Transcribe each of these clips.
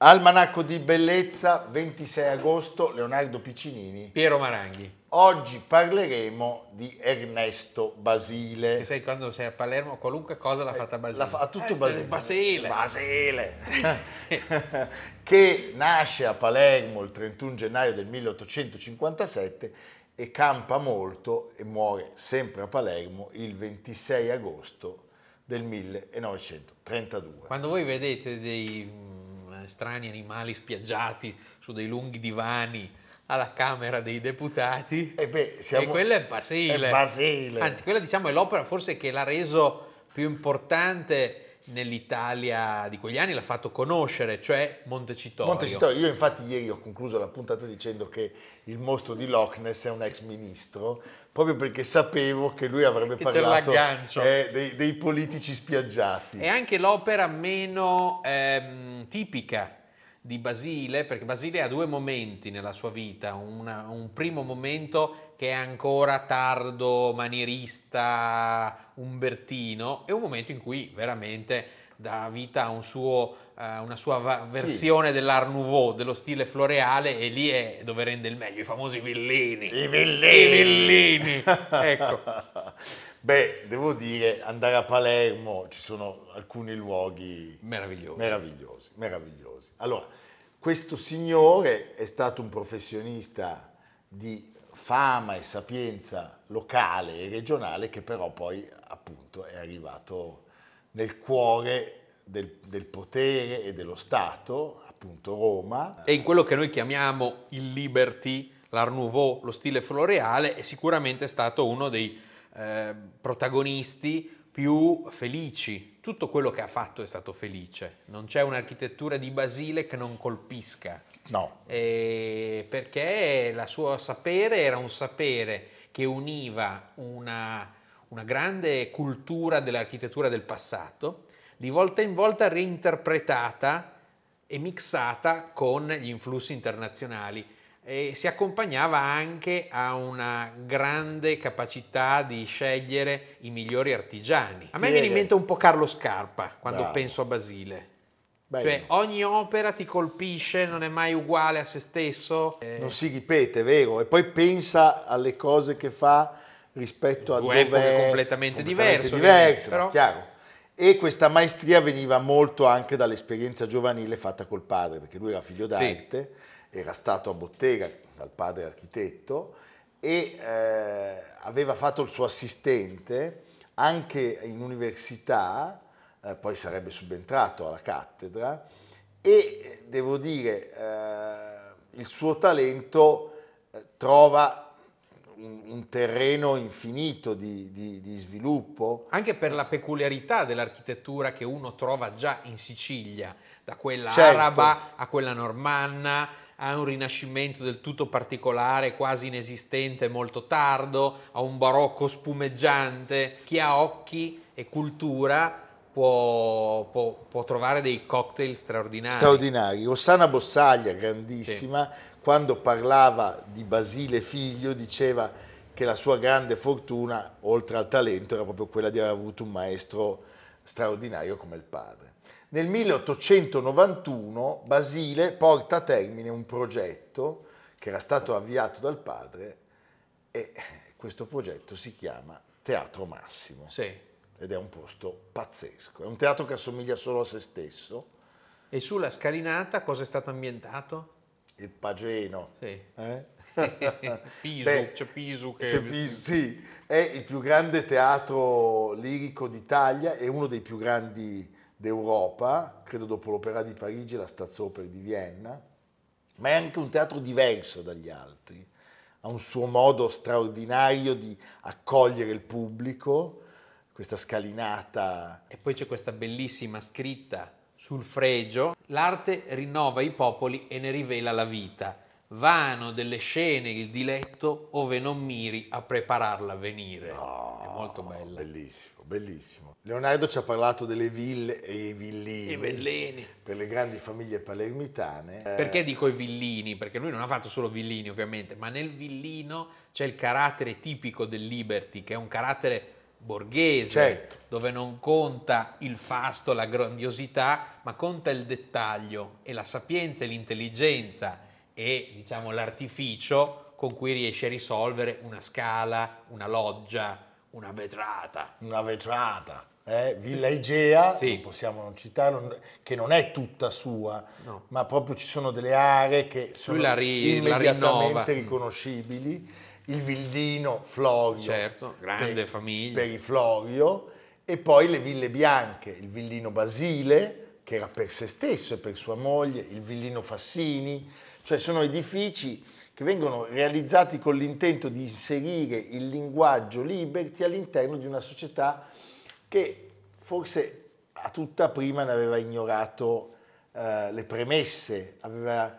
Almanacco di Bellezza, 26 agosto, Leonardo Piccinini, Piero Maranghi. Oggi parleremo di Ernesto Basile. Che sai, quando sei a Palermo qualunque cosa l'ha fatta Basile. Basile. Che nasce a Palermo il 31 gennaio del 1857 e campa molto e muore sempre a Palermo il 26 agosto del 1932. Quando voi vedete dei strani animali spiaggiati su dei lunghi divani alla Camera dei Deputati, e quella è Basile. Anzi, quella diciamo è l'opera forse che l'ha reso più importante nell'Italia di quegli anni, l'ha fatto conoscere, cioè Montecitorio. Io infatti ieri ho concluso la puntata dicendo che il mostro di Loch Ness è un ex ministro, proprio perché sapevo che lui avrebbe parlato dei politici spiaggiati. È anche l'opera meno tipica di Basile, perché Basile ha due momenti nella sua vita, un primo momento che è ancora tardo, manierista, umbertino, e un momento in cui veramente dà vita a una sua versione dell'Art Nouveau, dello stile floreale, e lì è dove rende il meglio, i famosi villini. I villini. Ecco. Devo dire, andare a Palermo, ci sono alcuni luoghi meravigliosi. Allora, questo signore è stato un professionista di fama e sapienza locale e regionale, che però poi appunto è arrivato nel cuore del potere e dello Stato, appunto Roma. E in quello che noi chiamiamo il Liberty, l'Art Nouveau, lo stile floreale, è sicuramente stato uno dei protagonisti più felici. Tutto quello che ha fatto è stato felice, non c'è un'architettura di Basile che non colpisca. No. Perché la sua sapere era un sapere che univa una grande cultura dell'architettura del passato, di volta in volta reinterpretata e mixata con gli influssi internazionali, e si accompagnava anche a una grande capacità di scegliere i migliori artigiani. A me viene in mente un po' Carlo Scarpa quando penso a Basile. Bello. Cioè ogni opera ti colpisce, non è mai uguale a se stesso. Non si ripete, vero? E poi pensa alle cose che fa rispetto a dove è completamente diverso, però chiaro. E questa maestria veniva molto anche dall'esperienza giovanile fatta col padre, perché lui era figlio d'arte, era stato a bottega dal padre architetto e aveva fatto il suo assistente anche in università, poi sarebbe subentrato alla cattedra, e devo dire il suo talento trova un terreno infinito di sviluppo. Anche per la peculiarità dell'architettura che uno trova già in Sicilia, da quella araba a quella normanna, a un rinascimento del tutto particolare, quasi inesistente, molto tardo, a un barocco spumeggiante. Chi ha occhi e cultura può trovare dei cocktail straordinari. Rossana Bossaglia, grandissima, quando parlava di Basile figlio, diceva che la sua grande fortuna, oltre al talento, era proprio quella di aver avuto un maestro straordinario come il padre. Nel 1891 Basile porta a termine un progetto che era stato avviato dal padre, e questo progetto si chiama Teatro Massimo. Sì. Ed è un posto pazzesco, è un teatro che assomiglia solo a se stesso. E sulla scalinata cosa è stato ambientato? Il Pageno. Sì. Pisu, c'è Pisu. Sì, è il più grande teatro lirico d'Italia, è uno dei più grandi d'Europa, credo dopo l'Opera di Parigi e la Staatsoper di Vienna, ma è anche un teatro diverso dagli altri, ha un suo modo straordinario di accogliere il pubblico, questa scalinata. E poi c'è questa bellissima scritta sul fregio: l'arte rinnova i popoli e ne rivela la vita. vano delle scene il diletto ove non miri a prepararla a venire. No, è molto bella. Bellissimo, bellissimo. Leonardo ci ha parlato delle ville e i villini. I villini. Per le grandi famiglie palermitane. Perché dico i villini? Perché lui non ha fatto solo villini, ovviamente, ma nel villino c'è il carattere tipico del Liberty, che è un carattere borghese, certo, dove non conta il fasto, la grandiosità, ma conta il dettaglio e la sapienza e l'intelligenza e, diciamo, l'artificio con cui riesce a risolvere una scala, una loggia, una vetrata. Una vetrata. Villa Igea, sì, non possiamo non citarlo, che non è tutta sua, no, ma proprio ci sono delle aree che sono immediatamente riconoscibili. Il Villino Florio, certo, grande famiglia, per i Florio, e poi le Ville Bianche, il Villino Basile, che era per se stesso e per sua moglie, il Villino Fassini. Cioè sono edifici che vengono realizzati con l'intento di inserire il linguaggio liberty all'interno di una società che forse a tutta prima ne aveva ignorato le premesse, aveva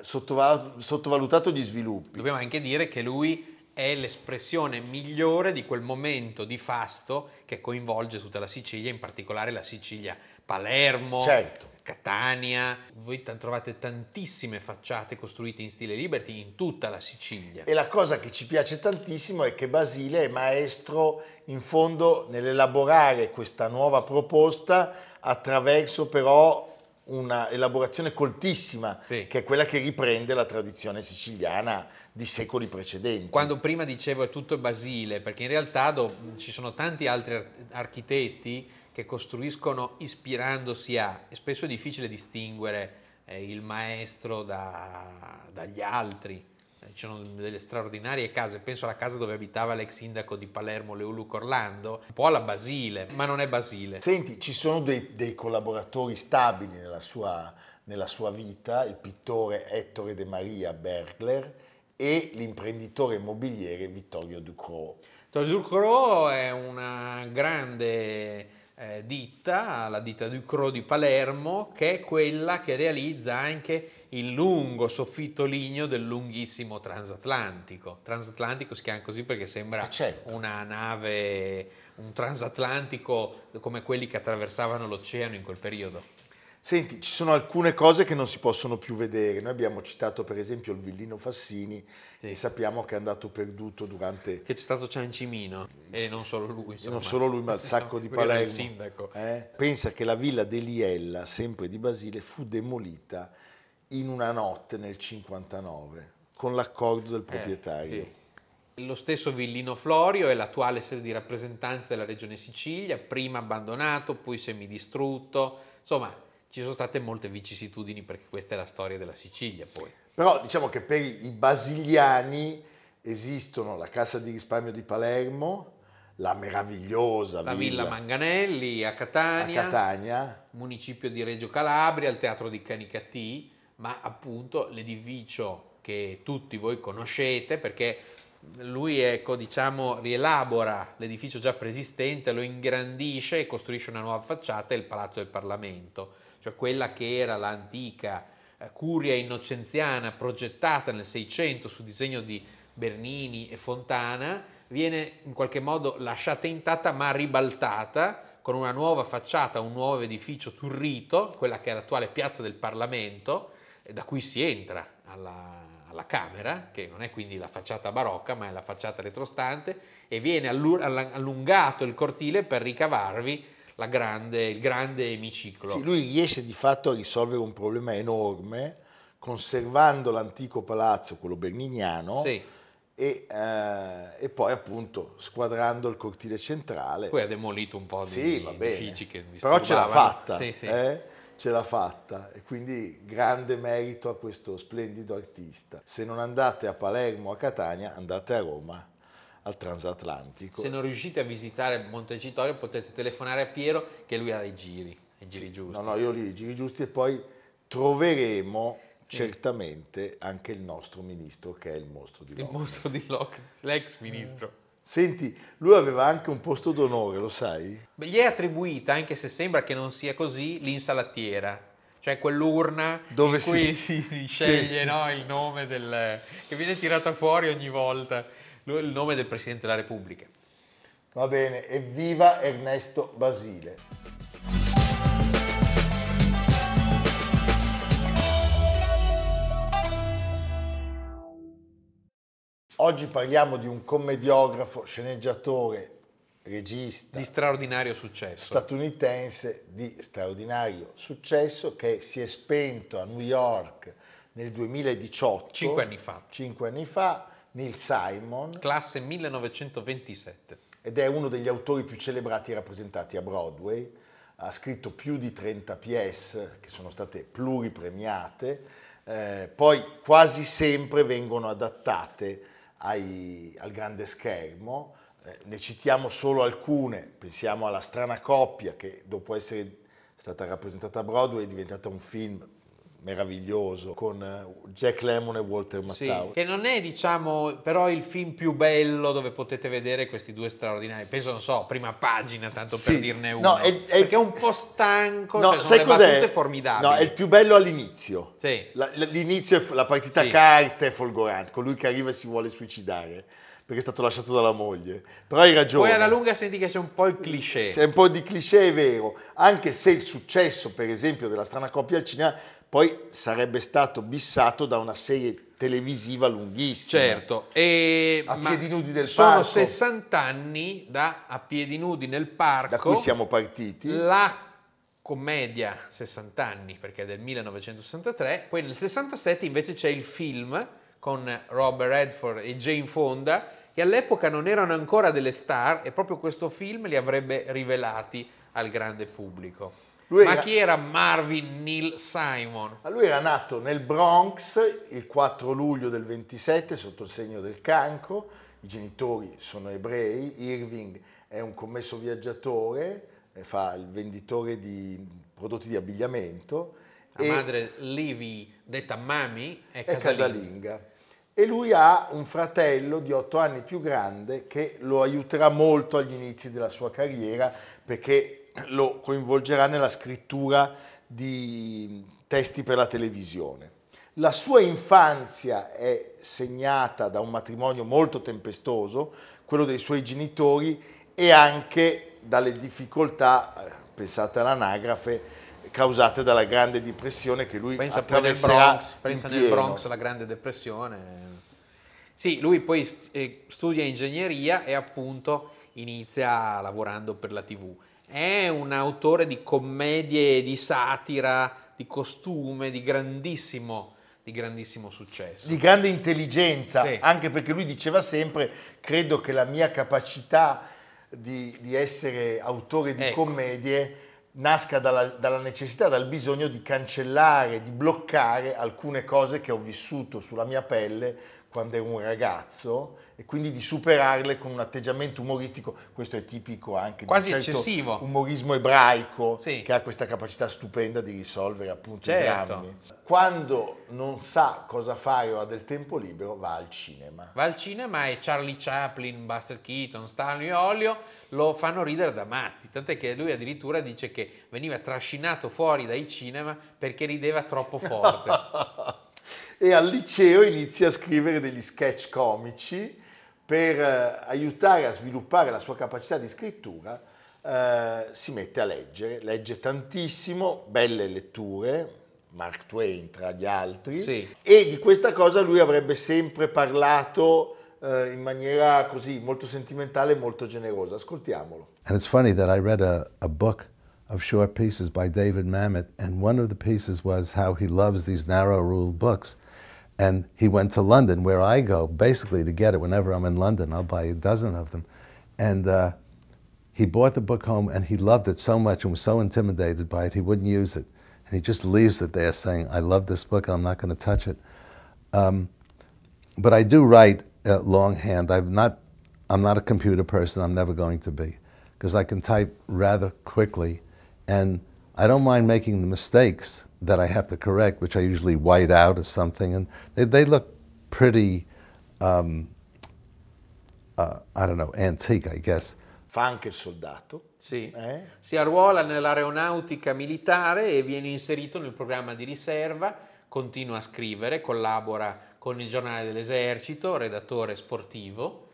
sottovalutato gli sviluppi. Dobbiamo anche dire che lui è l'espressione migliore di quel momento di fasto che coinvolge tutta la Sicilia, in particolare la Sicilia Palermo, certo, Catania. Voi trovate tantissime facciate costruite in stile liberty in tutta la Sicilia. E la cosa che ci piace tantissimo è che Basile è maestro in fondo nell'elaborare questa nuova proposta attraverso però una elaborazione coltissima, sì, che è quella che riprende la tradizione siciliana di secoli precedenti. Quando prima dicevo è tutto Basile, perché in realtà ci sono tanti altri architetti che costruiscono ispirandosi a, e spesso è difficile distinguere il maestro dagli altri. Ci sono delle straordinarie case, penso alla casa dove abitava l'ex sindaco di Palermo Leoluca Orlando, un po' alla Basile, ma non è Basile. Senti, ci sono dei collaboratori stabili nella sua vita, il pittore Ettore De Maria Bergler e l'imprenditore immobiliere Vittorio Ducrot. Vittorio Ducrot è una grande ditta, la ditta Ducrot di Palermo, che è quella che realizza anche il lungo soffitto ligneo del lunghissimo transatlantico. Transatlantico si chiama così perché sembra, certo, una nave, un transatlantico come quelli che attraversavano l'oceano in quel periodo. Senti, ci sono alcune cose che non si possono più vedere. Noi abbiamo citato per esempio il Villino Fassini, sì, e sappiamo che è andato perduto durante... Che c'è stato Ciancimino, e non solo lui. Insomma. Non solo lui, ma il sacco di Palermo. Il sindaco. Pensa che la Villa D'Eliella, sempre di Basile, fu demolita in una notte nel 59, con l'accordo del proprietario. Sì. Lo stesso Villino Florio è l'attuale sede di rappresentanza della Regione Sicilia, prima abbandonato, poi semidistrutto, insomma... Ci sono state molte vicissitudini perché questa è la storia della Sicilia poi. Però diciamo che per i basiliani esistono la Cassa di Risparmio di Palermo, la meravigliosa Villa Manganelli a Catania, municipio di Reggio Calabria, il Teatro di Canicattì, ma appunto l'edificio che tutti voi conoscete perché lui, ecco, diciamo, rielabora l'edificio già preesistente, lo ingrandisce e costruisce una nuova facciata, il Palazzo del Parlamento. Cioè quella che era l'antica curia innocenziana progettata nel 600 su disegno di Bernini e Fontana, viene in qualche modo lasciata intatta ma ribaltata con una nuova facciata, un nuovo edificio turrito, quella che è l'attuale piazza del Parlamento, da cui si entra alla Camera, che non è quindi la facciata barocca ma è la facciata retrostante, e viene allungato il cortile per ricavarvi il grande emiciclo. Sì, lui riesce di fatto a risolvere un problema enorme conservando l'antico palazzo, quello berniniano, sì, e poi appunto squadrando il cortile centrale. Poi ha demolito un po' di, sì, edifici che mi però ce l'ha fatta, sì, sì. Ce l'ha fatta, e quindi grande merito a questo splendido artista. Se non andate a Palermo o a Catania, andate a Roma al transatlantico. Se non riuscite a visitare Montecitorio potete telefonare a Piero che lui ha i giri, sì, giusti. No, io li giri giusti, e poi troveremo, sì, certamente anche il nostro ministro che è il mostro di Locke. Il mostro di Locke, l'ex ministro. Senti, lui aveva anche un posto d'onore, lo sai? Beh, gli è attribuita, anche se sembra che non sia così, l'insalatiera. Cioè quell'urna dove in cui si sceglie, sì, no, il nome del... che viene tirata fuori ogni volta, il nome del Presidente della Repubblica. Va bene, evviva Ernesto Basile! Oggi parliamo di un commediografo, sceneggiatore, regista di straordinario successo statunitense, di straordinario successo, che si è spento a New York nel 2018, 5 anni fa. 5 anni fa, Neil Simon, classe 1927, ed è uno degli autori più celebrati e rappresentati a Broadway. Ha scritto più di 30 pièce che sono state pluripremiate, poi quasi sempre vengono adattate al grande schermo. Ne citiamo solo alcune, pensiamo alla Strana coppia, che dopo essere stata rappresentata a Broadway è diventata un film meraviglioso con Jack Lemmon e Walter Matthau. Sì, che non è, diciamo, però il film più bello dove potete vedere questi due straordinari. Penso, non so, prima pagina, tanto sì, per dirne uno. No, perché è un po' stanco, no, cioè sono le battute formidabili. No, è il più bello all'inizio. Sì. L'inizio è la partita, sì, a carte è folgorante, colui che arriva e si vuole suicidare perché è stato lasciato dalla moglie, però hai ragione. Poi alla lunga senti che c'è un po' il cliché. C'è un po' di cliché, è vero, anche se il successo, per esempio, della Strana coppia al cinema poi sarebbe stato bissato da una serie televisiva lunghissima. Certo. E A piedi nudi nel parco. Sono 60 anni da A piedi nudi nel parco, da cui siamo partiti. La commedia 60 anni, perché è del 1963, poi nel 67 invece c'è il film con Robert Redford e Jane Fonda, che all'epoca non erano ancora delle star, e proprio questo film li avrebbe rivelati al grande pubblico. Chi era Marvin Neil Simon? Lui era nato nel Bronx il 4 luglio del 27 sotto il segno del cancro. I genitori sono ebrei. Irving è un commesso viaggiatore, fa il venditore di prodotti di abbigliamento. La madre Livy, detta Mami, è casalinga. E lui ha un fratello di 8 anni più grande che lo aiuterà molto agli inizi della sua carriera, perché lo coinvolgerà nella scrittura di testi per la televisione. La sua infanzia è segnata da un matrimonio molto tempestoso, quello dei suoi genitori, e anche dalle difficoltà, pensate all'anagrafe, causate dalla Grande Depressione che lui attraverserà. Pensa nel Bronx, la Grande Depressione. Sì, lui poi studia ingegneria e appunto inizia lavorando per la TV. È un autore di commedie, di satira, di costume, di grandissimo successo. Di grande intelligenza, sì, anche perché lui diceva sempre: credo che la mia capacità di essere autore di commedie nasca dalla necessità, dal bisogno di cancellare, di bloccare alcune cose che ho vissuto sulla mia pelle quando ero un ragazzo, e quindi di superarle con un atteggiamento umoristico. Questo è tipico anche quasi di un certo eccessivo umorismo ebraico, sì, che ha questa capacità stupenda di risolvere appunto, certo, i drammi. Quando non sa cosa fare o ha del tempo libero va al cinema. Va al cinema e Charlie Chaplin, Buster Keaton, Stanley Olio lo fanno ridere da matti, tant'è che lui addirittura dice che veniva trascinato fuori dai cinema perché rideva troppo forte. E al liceo inizia a scrivere degli sketch comici per aiutare a sviluppare la sua capacità di scrittura. Si mette a leggere, legge tantissimo, belle letture, Mark Twain tra gli altri, sì, e di questa cosa lui avrebbe sempre parlato in maniera così molto sentimentale e molto generosa. Ascoltiamolo. And it's funny that I read a book of short pieces by David Mamet, and one of the pieces was how he loves these narrow ruled books. And he went to London, where I go basically to get it. Whenever I'm in London, I'll buy a dozen of them. And he bought the book home, and he loved it so much and was so intimidated by it, he wouldn't use it. And he just leaves it there saying, I love this book, I'm not going to touch it. But I do write longhand. I'm not a computer person, I'm never going to be, because I can type rather quickly. And I don't mind making the mistakes that I have to correct, which I usually white out or something, and they look pretty, I don't know, antique, I guess. fa anche il soldato. Sì. Si arruola nell'aeronautica militare e viene inserito nel programma di riserva, continua a scrivere, collabora con il giornale dell'esercito, redattore sportivo,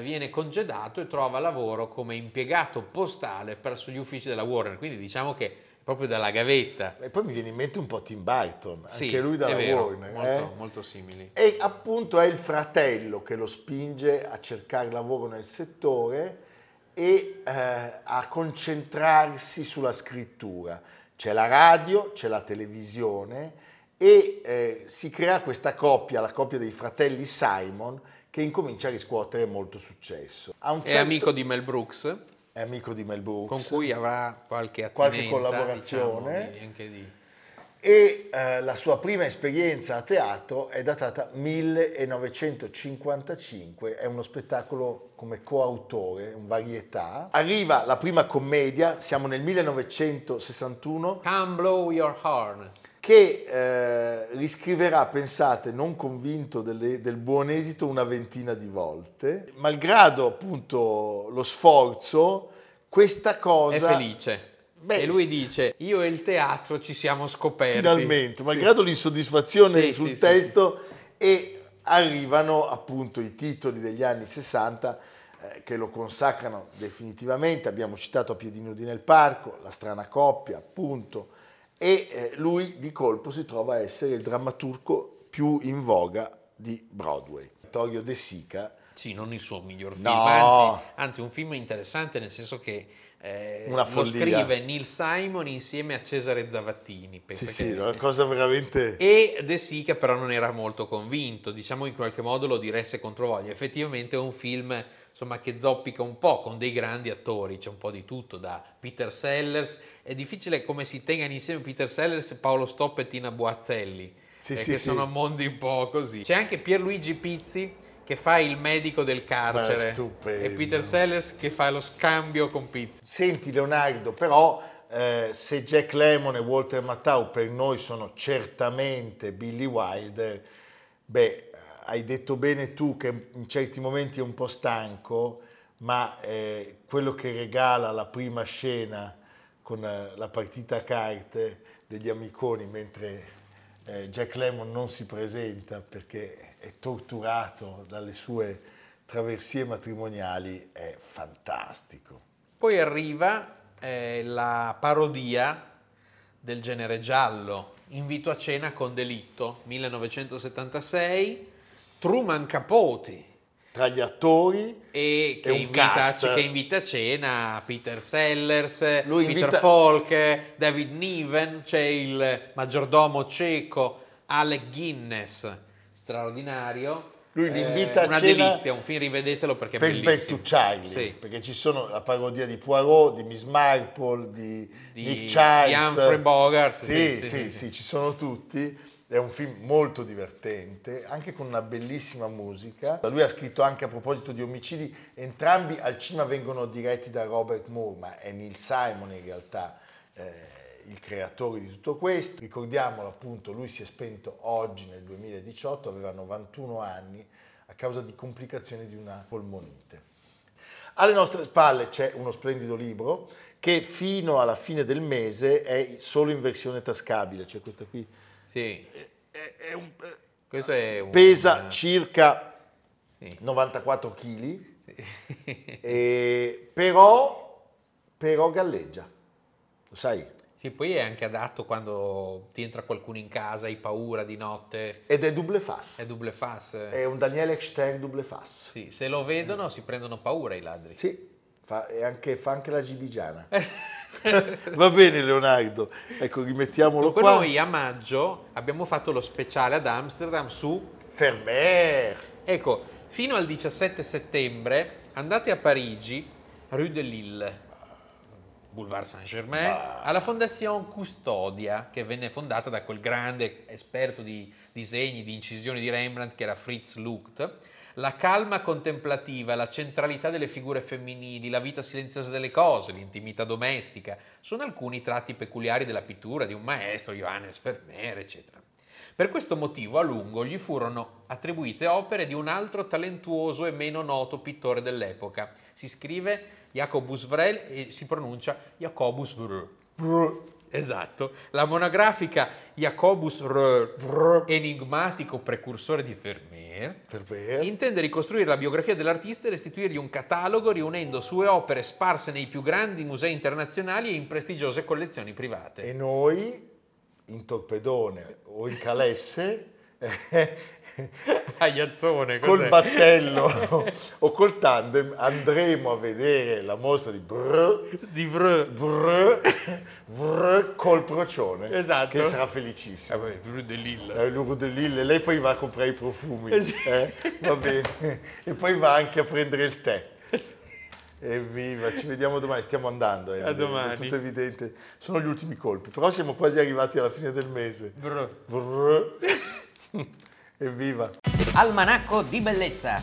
viene congedato e trova lavoro come impiegato postale presso gli uffici della Warner, quindi diciamo che proprio dalla gavetta. E poi mi viene in mente un po' Tim Burton, sì, anche lui dalla Warner. Molto, molto simili. E appunto è il fratello che lo spinge a cercare lavoro nel settore e a concentrarsi sulla scrittura. C'è la radio, c'è la televisione e si crea questa coppia, la coppia dei fratelli Simon, che incomincia a riscuotere molto successo. È amico di Mel Brooks. È amico di Mel Brooks. Con cui avrà qualche collaborazione. Diciamo, anche di... E la sua prima esperienza a teatro è datata 1955, è uno spettacolo come coautore, un varietà. Arriva la prima commedia, siamo nel 1961. Come Blow Your Horn. Che riscriverà, pensate, non convinto del buon esito, una ventina di volte. Malgrado appunto lo sforzo, questa cosa... È felice. Beh, e lui dice, io e il teatro ci siamo scoperti. Finalmente, malgrado l'insoddisfazione sul testo, e arrivano appunto i titoli degli anni 60 che lo consacrano definitivamente. Abbiamo citato A piedi nudi nel parco, La strana coppia, appunto. E lui di colpo si trova a essere il drammaturgo più in voga di Broadway. Vittorio De Sica. Sì, non il suo miglior film, anzi un film interessante nel senso che lo scrive Neil Simon insieme a Cesare Zavattini. Sì, una cosa veramente... E De Sica però non era molto convinto, diciamo in qualche modo lo diresse controvoglia. Effettivamente è un film... insomma che zoppica un po' con dei grandi attori, c'è un po' di tutto, da Peter Sellers, è difficile come si tengano insieme Peter Sellers, Paolo Stoppa e Tina Buazzelli, sono mondi un po' così. C'è anche Pierluigi Pizzi che fa il medico del carcere e Peter Sellers che fa lo scambio con Pizzi. Senti Leonardo, però se Jack Lemmon e Walter Matthau per noi sono certamente Billy Wilder, hai detto bene tu che in certi momenti è un po' stanco, ma quello che regala la prima scena con la partita a carte degli amiconi mentre Jack Lemmon non si presenta perché è torturato dalle sue traversie matrimoniali è fantastico. Poi arriva la parodia del genere giallo, Invito a cena con delitto, 1976, Truman Capote tra gli attori e che invita a cena Peter Sellers, Peter Falk, David Niven, c'è il maggiordomo cieco Alec Guinness, straordinario. Lui li invita a cena. Una delizia, un film, rivedetelo perché è bellissimo. Per Back to Charlie, perché ci sono la parodia di Poirot, di Miss Marple, di Nick Charles, di Humphrey Bogart. Sì, ci sono tutti. È un film molto divertente, anche con una bellissima musica. Lui ha scritto anche a proposito di omicidi, entrambi al cinema vengono diretti da Robert Moore, ma è Neil Simon in realtà il creatore di tutto questo. Ricordiamolo appunto, lui si è spento oggi nel 2018, aveva 91 anni a causa di complicazioni di una polmonite. Alle nostre spalle c'è uno splendido libro che fino alla fine del mese è solo in versione tascabile, cioè questa qui. Sì. Questo pesa circa 94 kg, però galleggia, lo sai? Sì, poi è anche adatto quando ti entra qualcuno in casa, hai paura di notte. Ed è double face. È double face. È un Daniel Echstern double face. Sì, se lo vedono si prendono paura i ladri. Sì, fa anche la gibigiana. Va bene Leonardo, ecco rimettiamolo qua. Noi a maggio abbiamo fatto lo speciale ad Amsterdam su Vermeer. Ecco, fino al 17 settembre andate a Parigi, Rue de Lille, Boulevard Saint-Germain, alla Fondazione Custodia, che venne fondata da quel grande esperto di disegni, di incisioni di Rembrandt che era Fritz Lucht. La calma contemplativa, la centralità delle figure femminili, la vita silenziosa delle cose, l'intimità domestica, sono alcuni tratti peculiari della pittura di un maestro, Johannes Vermeer, eccetera. Per questo motivo a lungo gli furono attribuite opere di un altro talentuoso e meno noto pittore dell'epoca. Si scrive Jacobus Vrel e si pronuncia Jacobus Vrel. Esatto, la monografica Jacobus Vrel, enigmatico precursore di Vermeer, intende ricostruire la biografia dell'artista e restituirgli un catalogo riunendo sue opere sparse nei più grandi musei internazionali e in prestigiose collezioni private. E noi, in torpedone o in calesse, Aiazzone, col battello o col tandem andremo a vedere la mostra di Vrel col procione, esatto, che sarà felicissimo. L'Urdelille, lei poi va a comprare i profumi, va bene, e poi va anche a prendere il tè. Evviva, ci vediamo domani, stiamo andando, a domani. È tutto evidente, sono gli ultimi colpi, però siamo quasi arrivati alla fine del mese. Vrel. Evviva! Almanacco di bellezza,